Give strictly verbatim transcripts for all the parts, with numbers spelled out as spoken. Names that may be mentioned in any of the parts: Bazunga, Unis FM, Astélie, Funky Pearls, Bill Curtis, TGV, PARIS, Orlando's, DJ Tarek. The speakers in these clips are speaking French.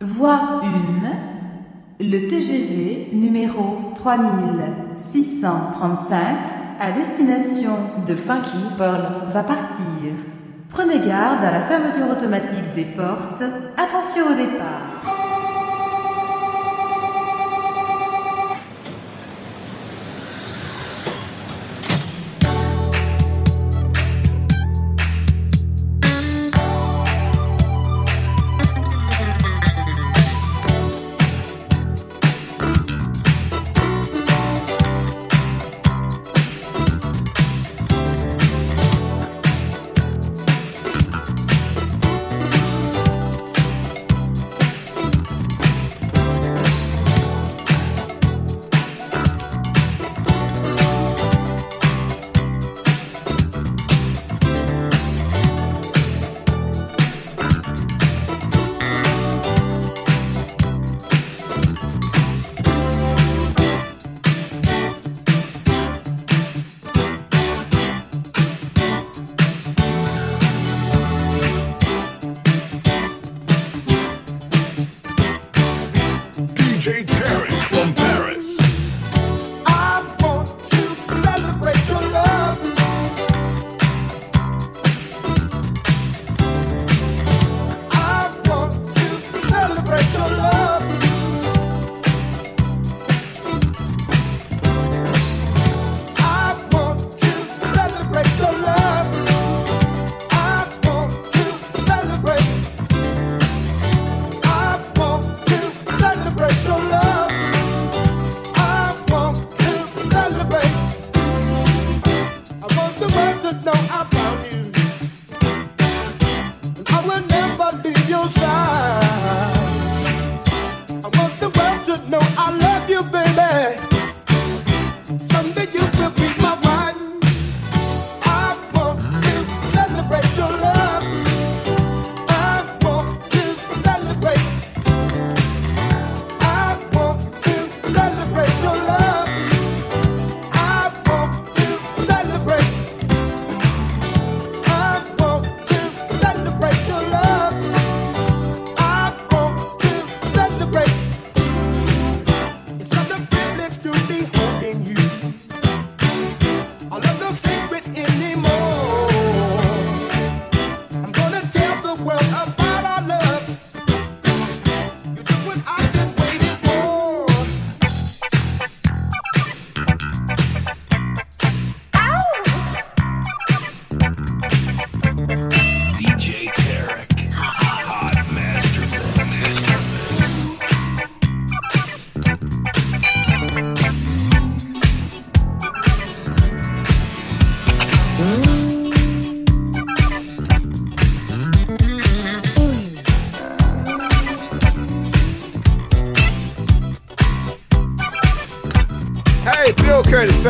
Voie un, le T G V numéro trois mille six cent trente-cinq à destination de Funky Pearls va partir. Prenez garde à la fermeture automatique des portes. Attention au départ. D J Tarek from Paris. I want to celebrate your love. I want to celebrate your love. I want to celebrate your love. I want to celebrate. I want to celebrate your love. I want to celebrate. I want the world to know I found you. And I will never leave your side. I want the world to know I love you, baby. Someday you will be my wife. I want to celebrate your love. I want to celebrate. I want to celebrate your love. I want to celebrate. I want to celebrate your love. I want to celebrate. It's such a privilege to be holding you. I love no secret anymore. I'm gonna tell the world about our love. You're just what I've been waiting for. D J Tarek, hot master blend. Hey, Bill Curtis,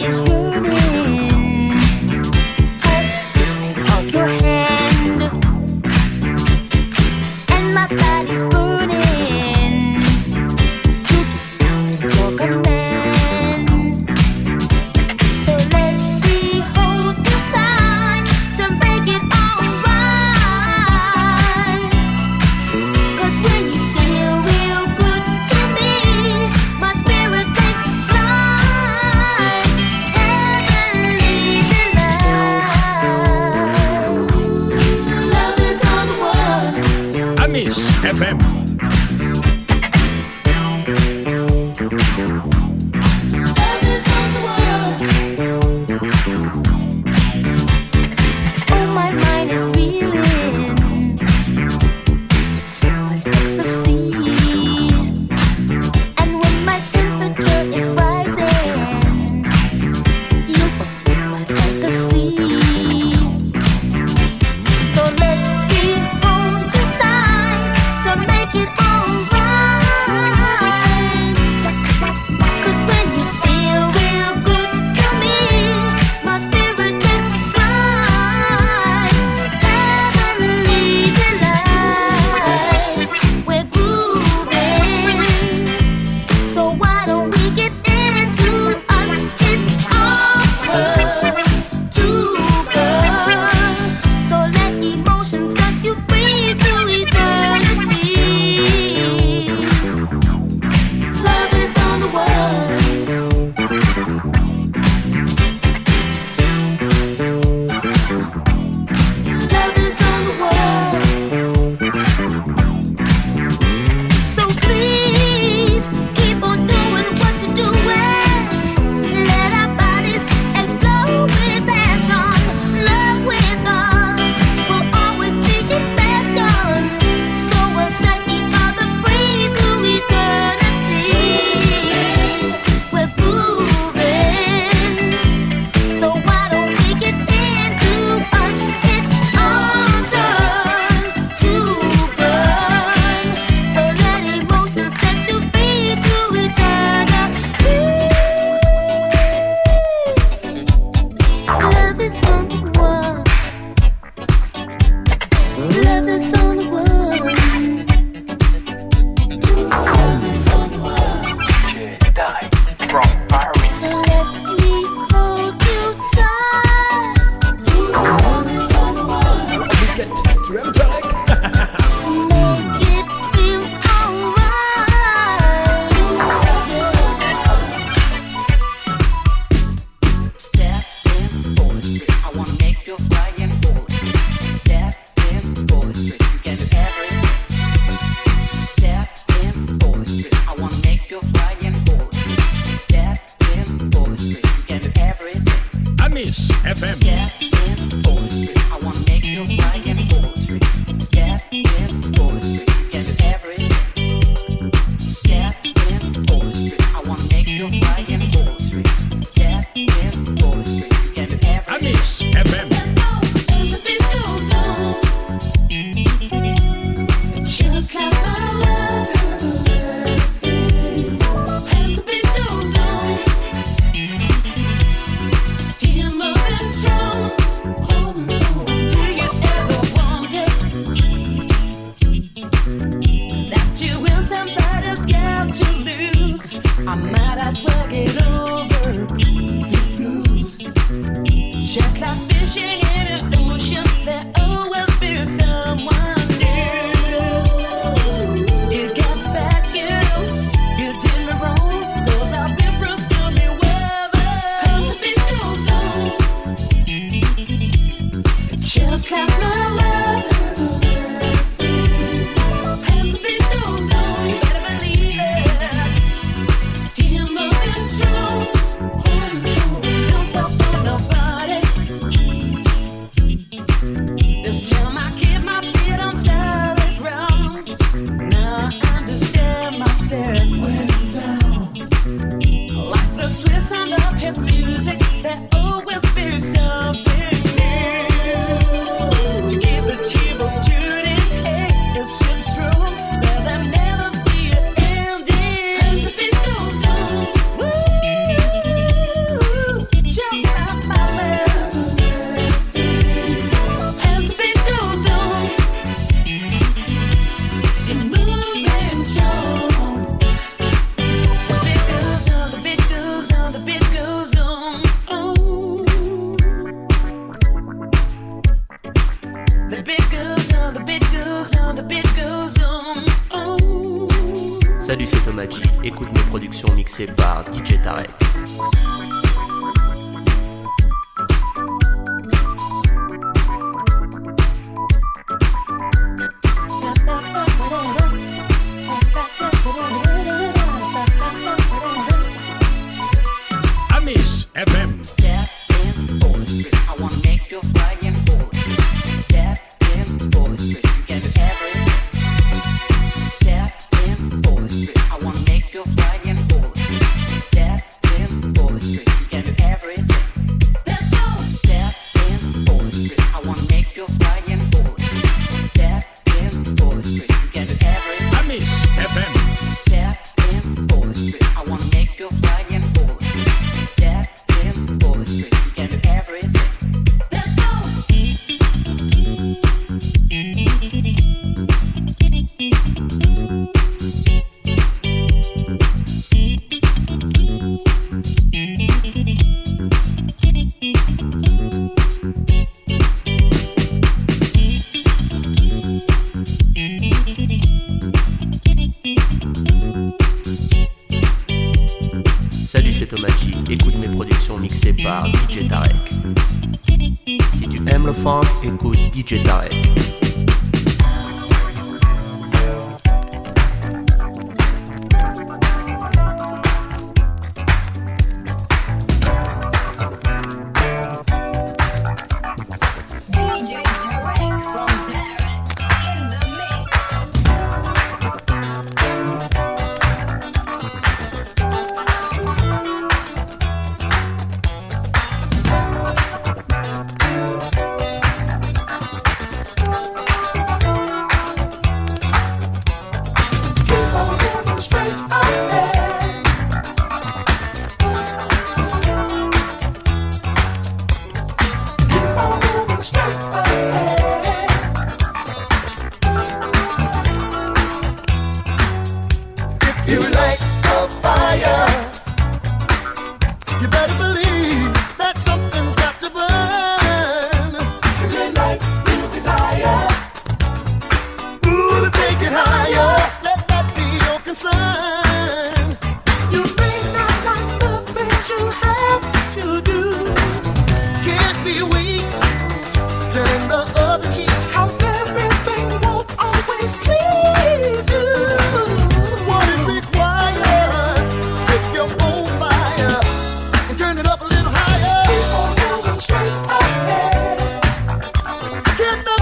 is yearning. Touch of your hand, and my body's burning. Your command. So let's behold the time to make it all right. 'Cause when you feel real good to me, my spirit takes flight. Heavenly delight. Love is on the world. Unis F M. Love is on the world. Oh, my mind is reeling. So much ecstasy. And when my temperature is rising, you will feel my fantasy. So let's behold the time to make it Salut, c'est Thomas G. Écoute mes productions mixées par D J Tarek. Unis F M. D J Tarek. Get the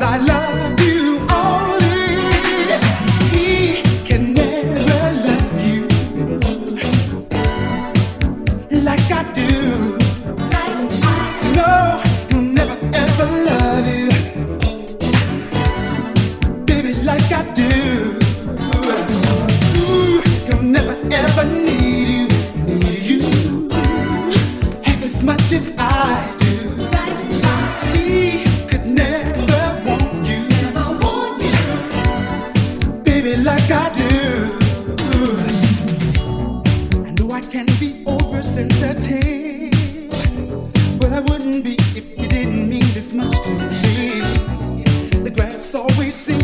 I love you. F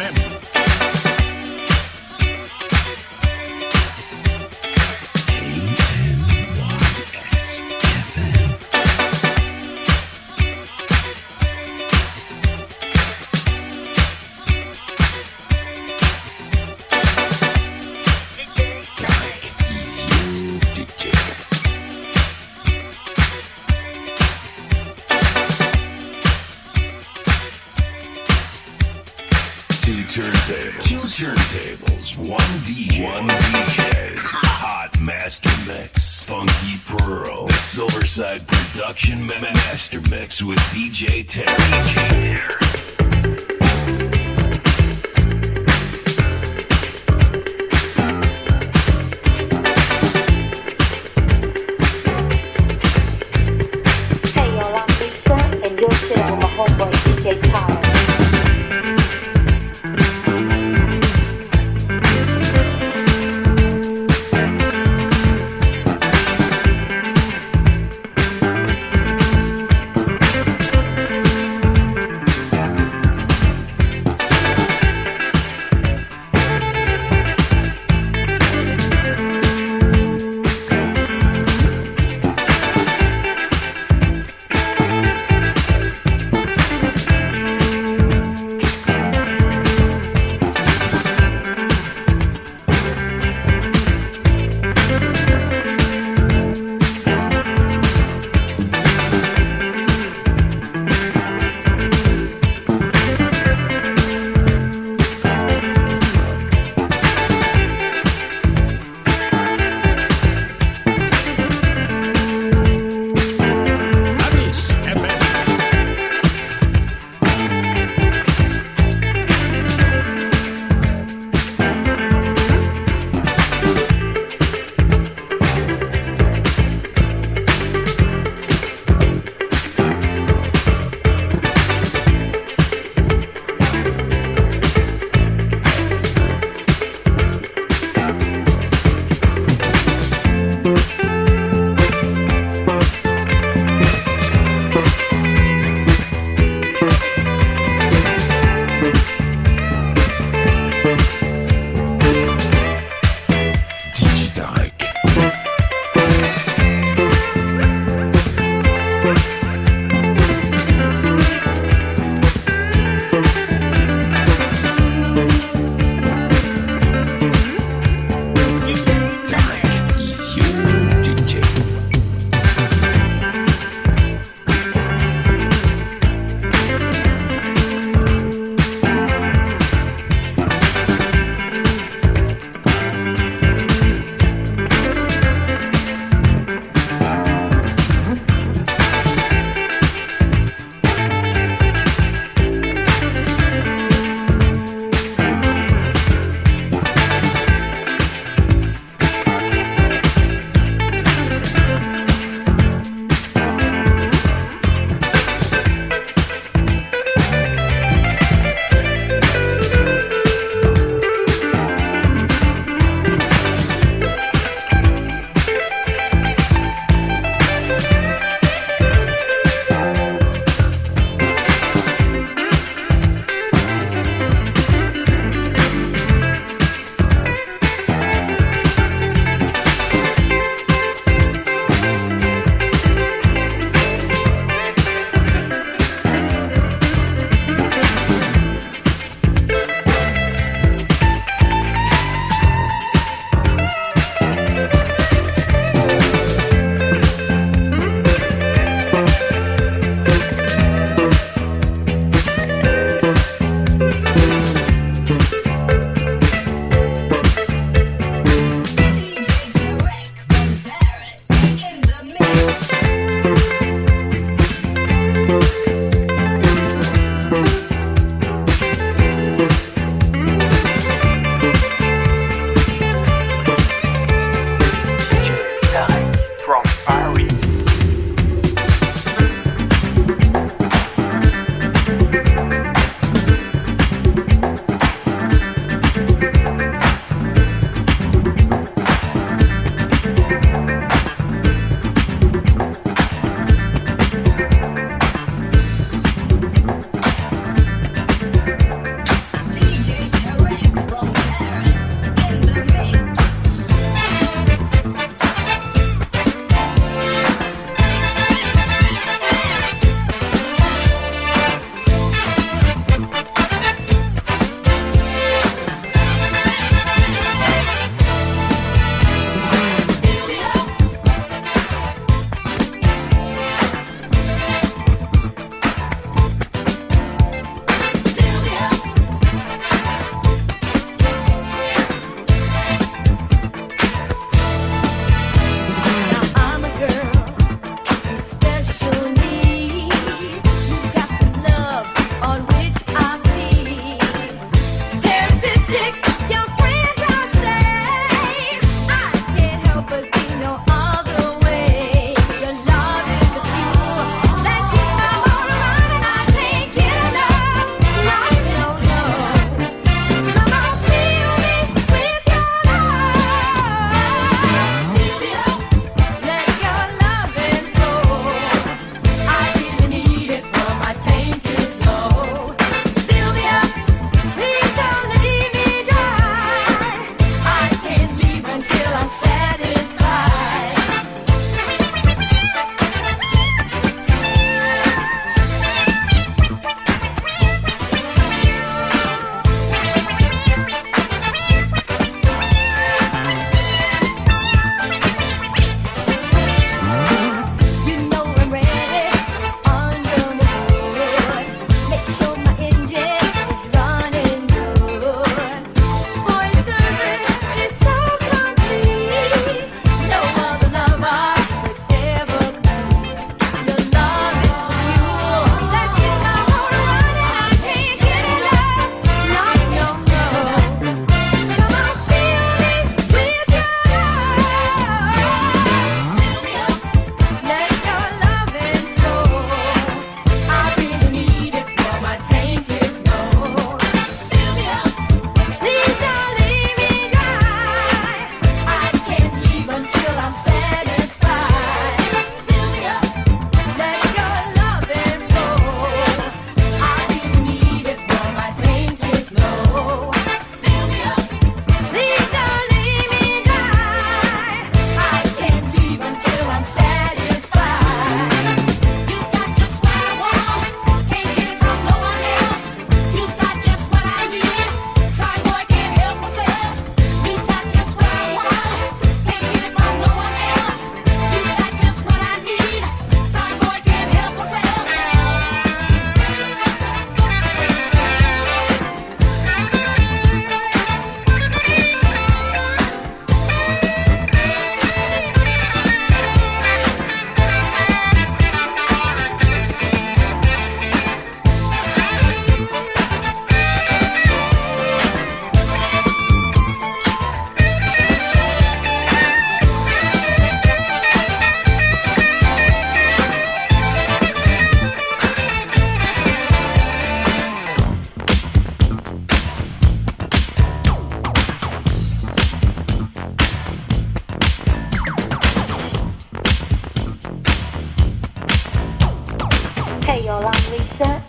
M turntables, one D J, one D J, hot master mix, Funky Pearl, the Silverside Production Master Mix with D J Tarek. Yeah.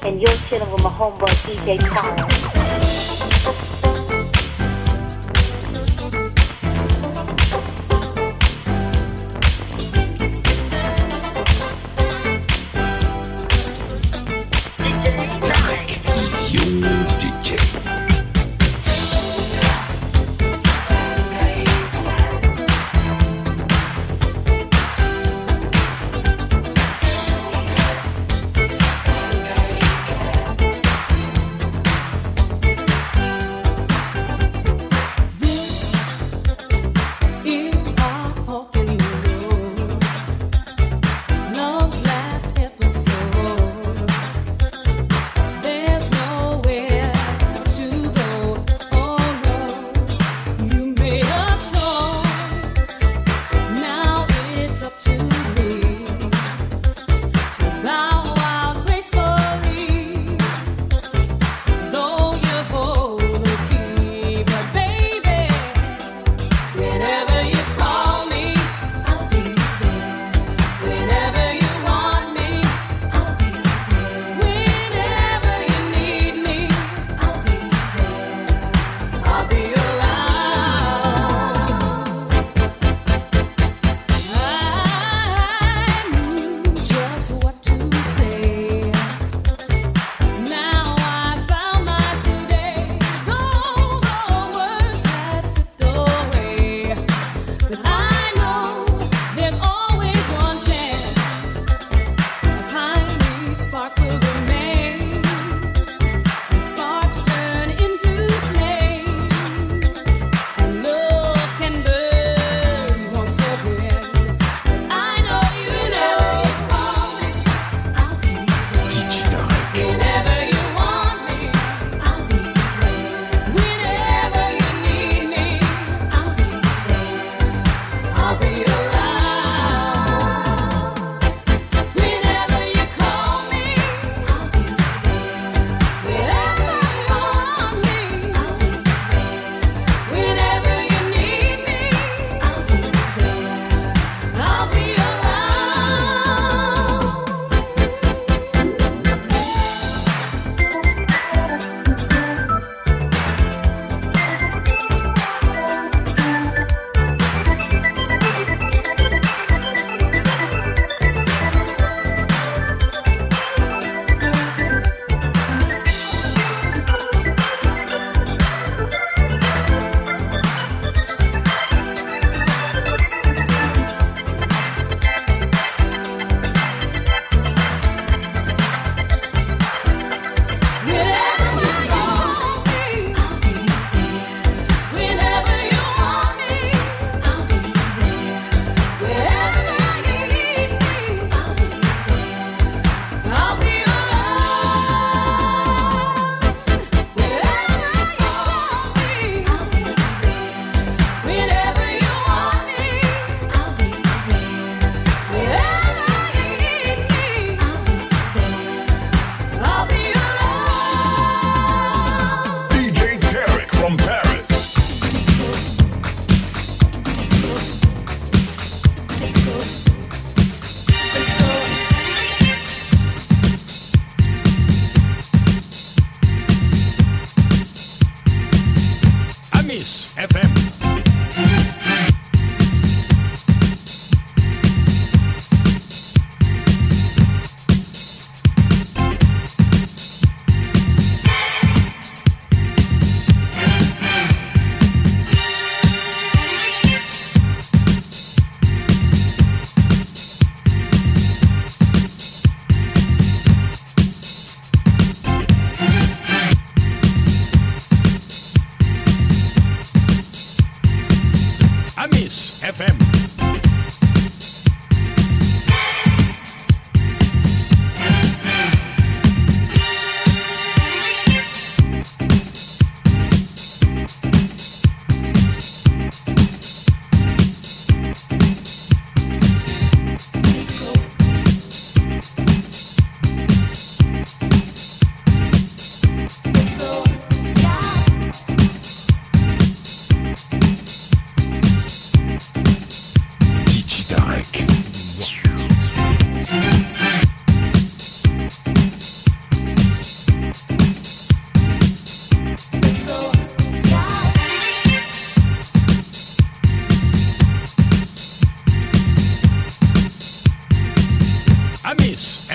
and you're chilling with my homeboy D J Tarek.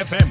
We'll be right back.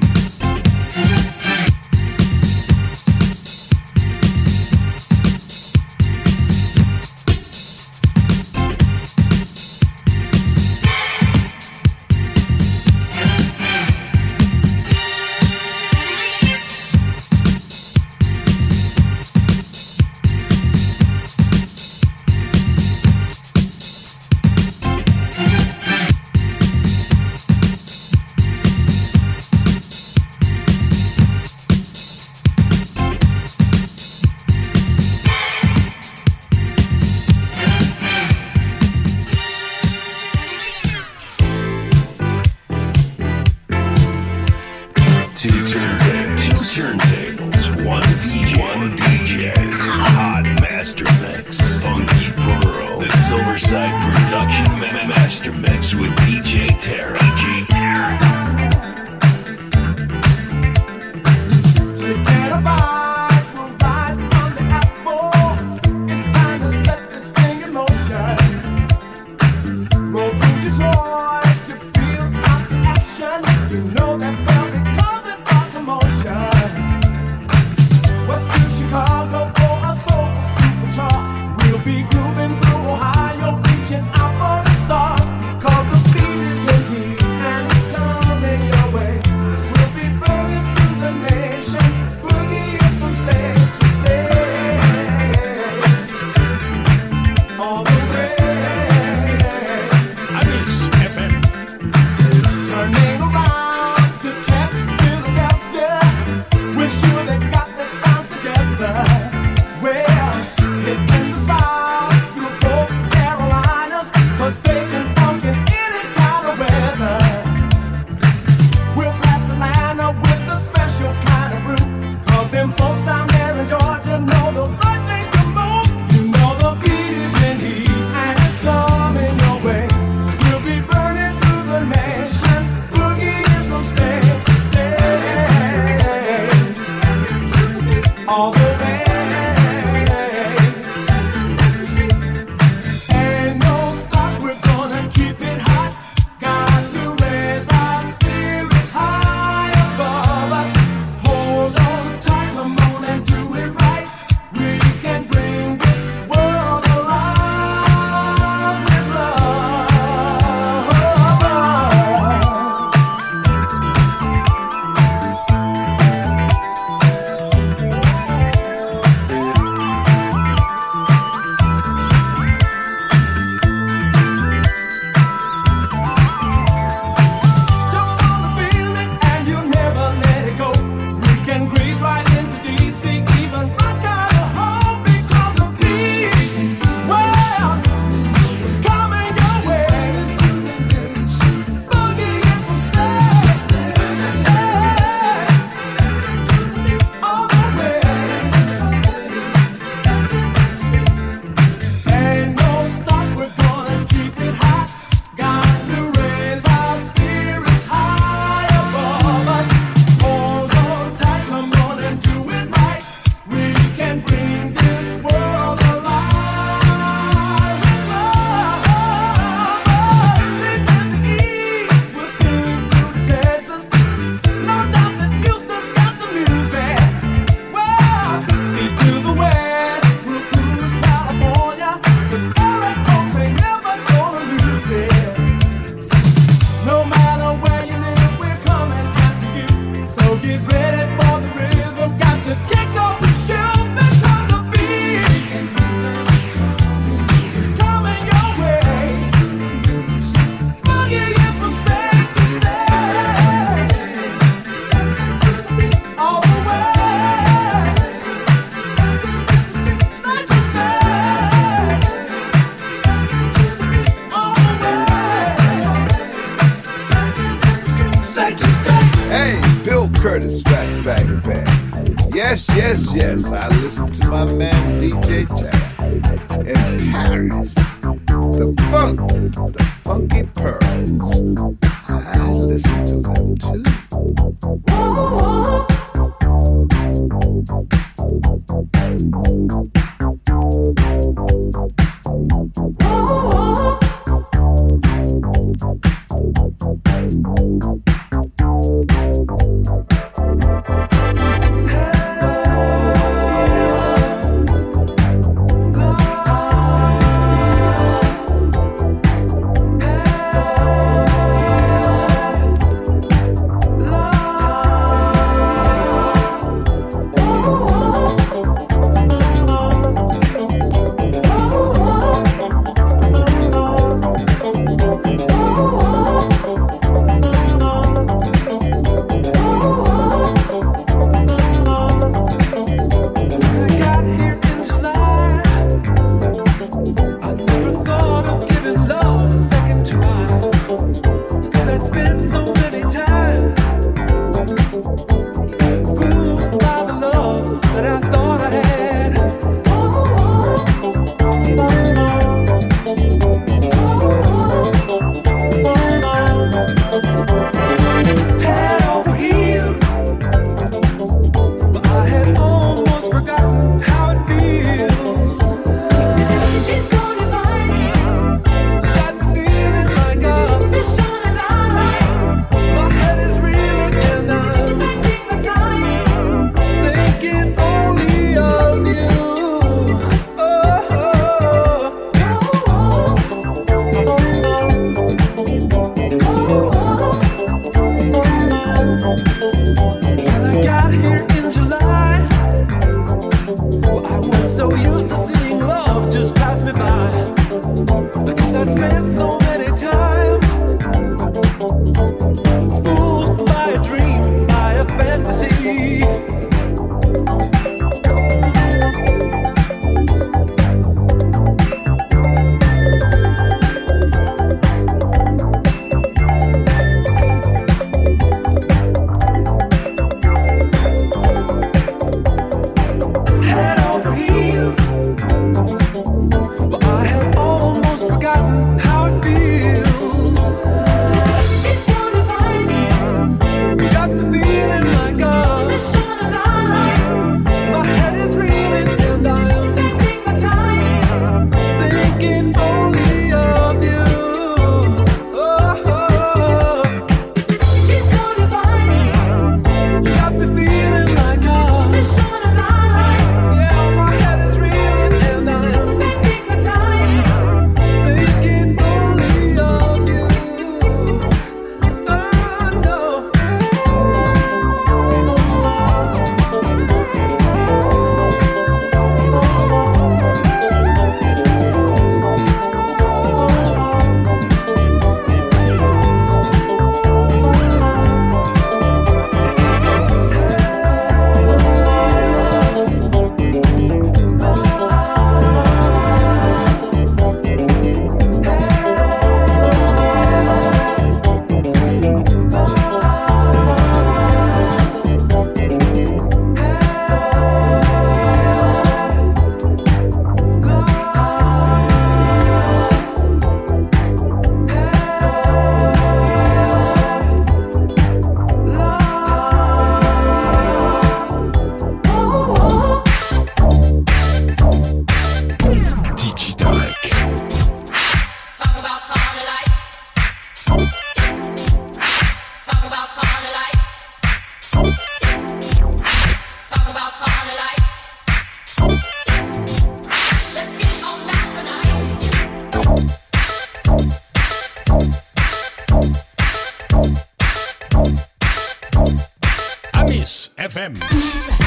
F M. D J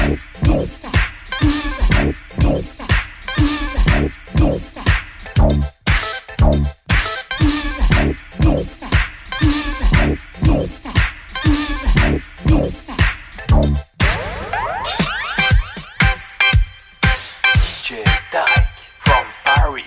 Tarek from Paris.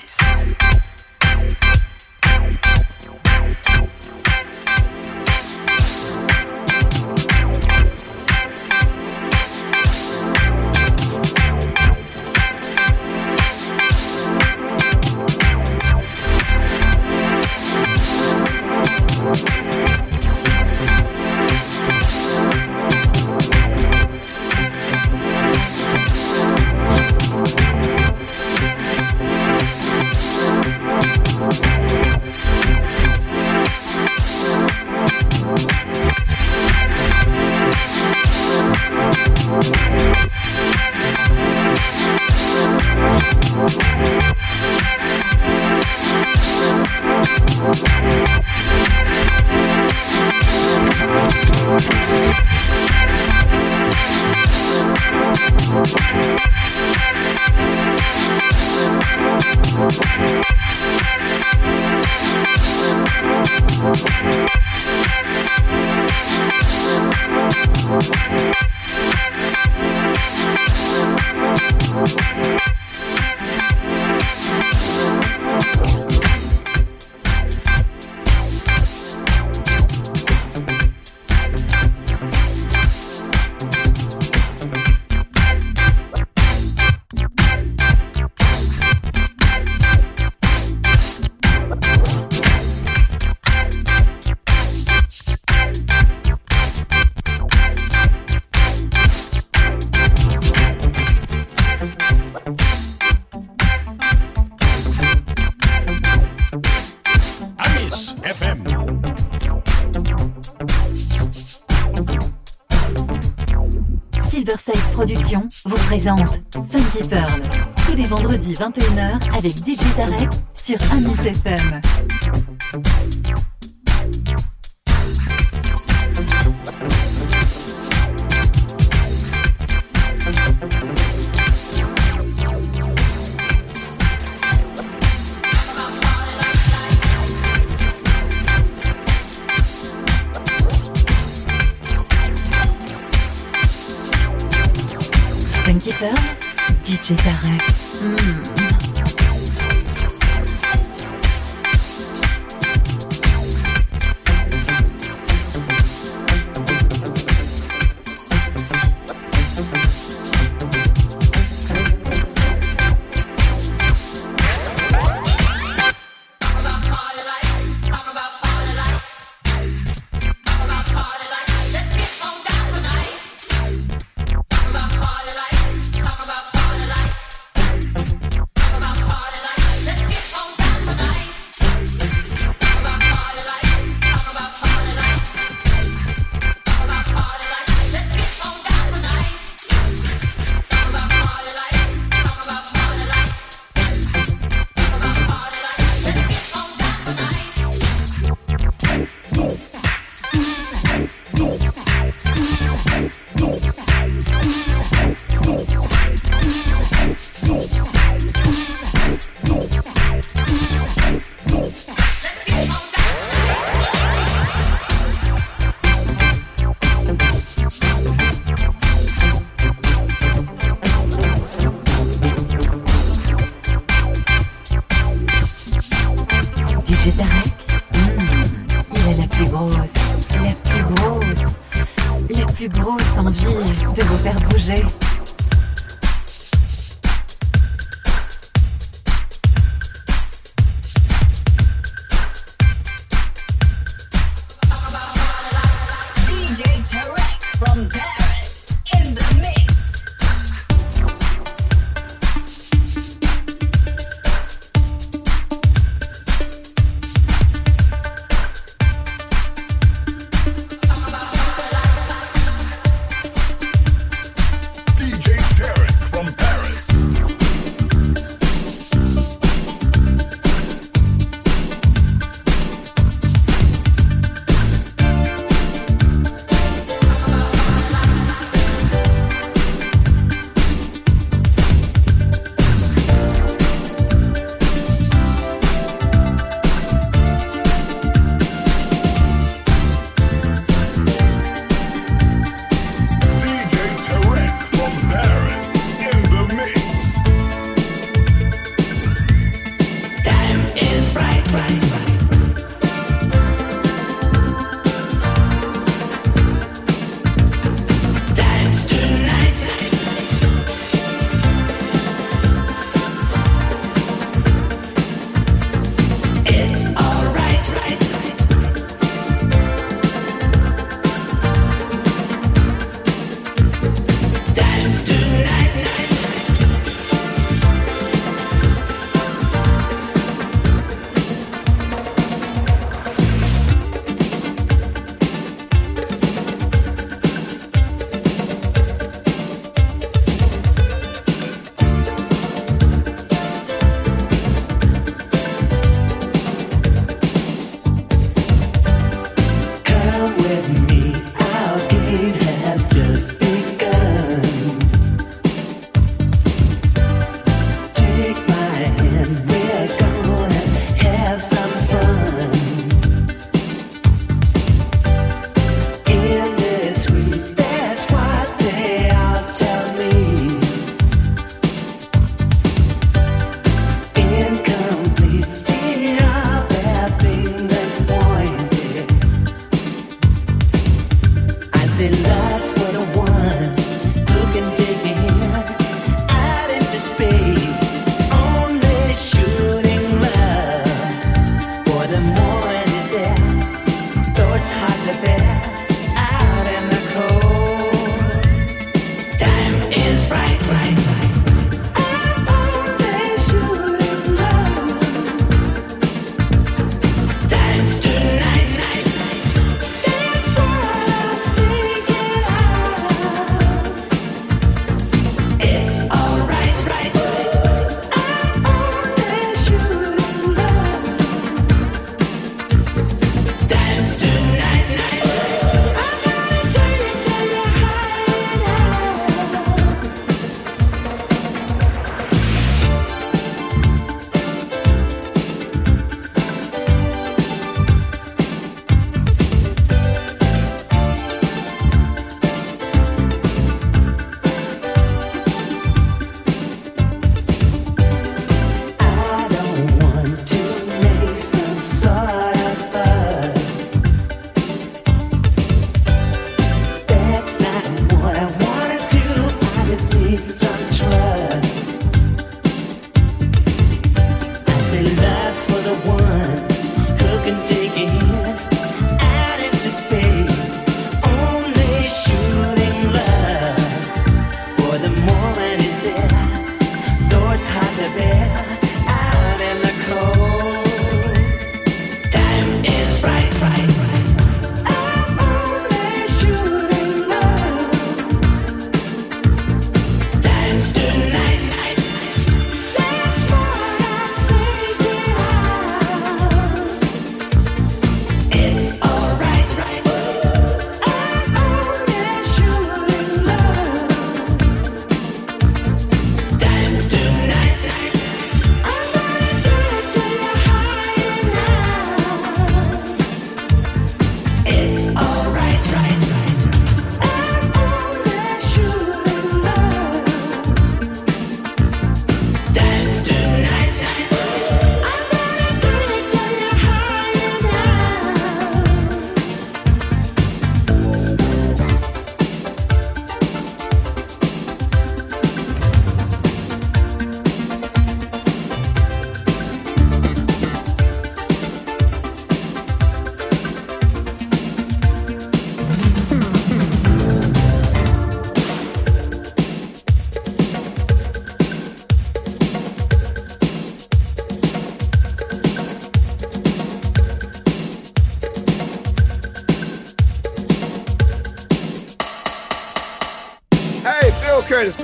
Production vous présente Funky Pearls tous les vendredis vingt et une heures avec D J Tarek sur Unis F M. Funky Pearls, D J Tarek. Mm.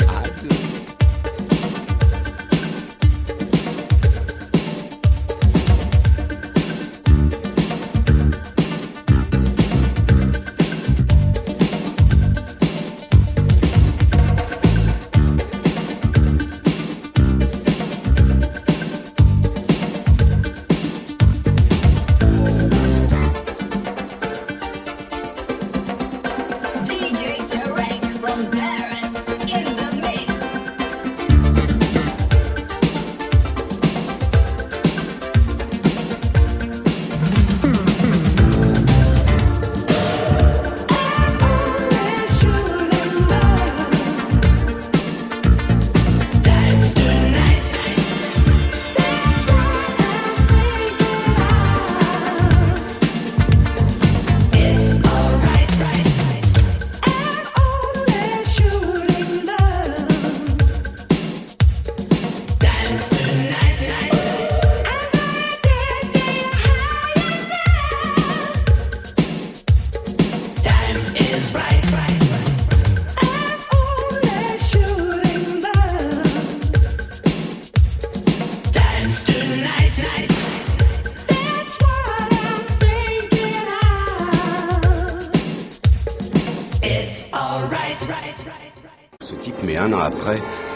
I do.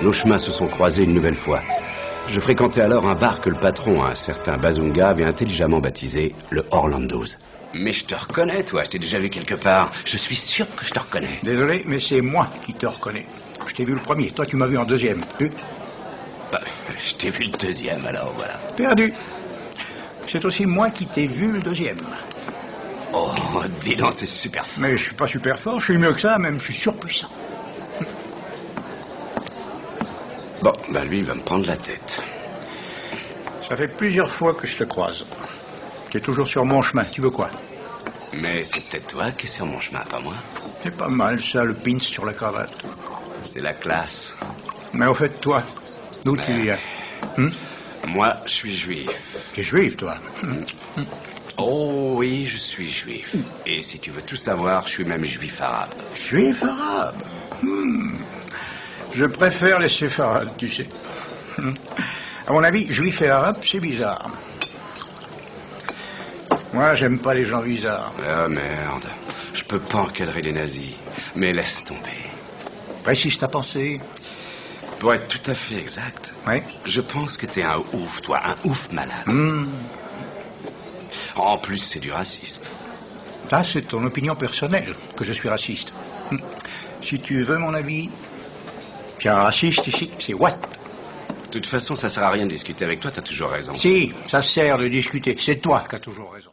Nos chemins se sont croisés une nouvelle fois. Je fréquentais alors un bar que le patron, un certain Bazunga, avait intelligemment baptisé le Orlando's. Mais je te reconnais, toi, je t'ai déjà vu quelque part. Je suis sûr que je te reconnais. Désolé, mais c'est moi qui te reconnais. Je t'ai vu le premier, toi tu m'as vu en deuxième. Et bah, je t'ai vu le deuxième, alors voilà. Perdu. C'est aussi moi qui t'ai vu le deuxième. Oh, dis donc, t'es super fort. Mais je suis pas super fort, je suis mieux que ça, même, je suis surpuissant. Bon, bah lui, il va me prendre la tête. Ça fait plusieurs fois que je te croise. T'es toujours sur mon chemin, tu veux quoi? Mais c'est peut-être toi qui es sur mon chemin, pas moi. C'est pas mal ça, le pins sur la cravate. C'est la classe. Mais au fait, toi, d'où ben, tu viens? Hum? Moi, je suis juif. T'es juif, toi? Hum. Hum. Oh oui, je suis juif. Hum. Et si tu veux tout savoir, je suis même juif arabe. Juif arabe? Hum. Je préfère les séfarades, tu sais. Hum. À mon avis, juif et arabe, c'est bizarre. Moi, j'aime pas les gens bizarres. Ah, merde. Je peux pas encadrer les nazis. Mais laisse tomber. Précise ta pensée. Pour être tout à fait exact, oui. Je pense que t'es un ouf, toi. Un ouf malade. Mmh. En plus, c'est du racisme. Ça, c'est ton opinion personnelle, que je suis raciste. Mmh. Si tu veux mon avis, tu es un raciste ici, c'est what? De toute façon, ça sert à rien de discuter avec toi, t'as toujours raison. Si, ça sert de discuter. C'est toi qui as toujours raison.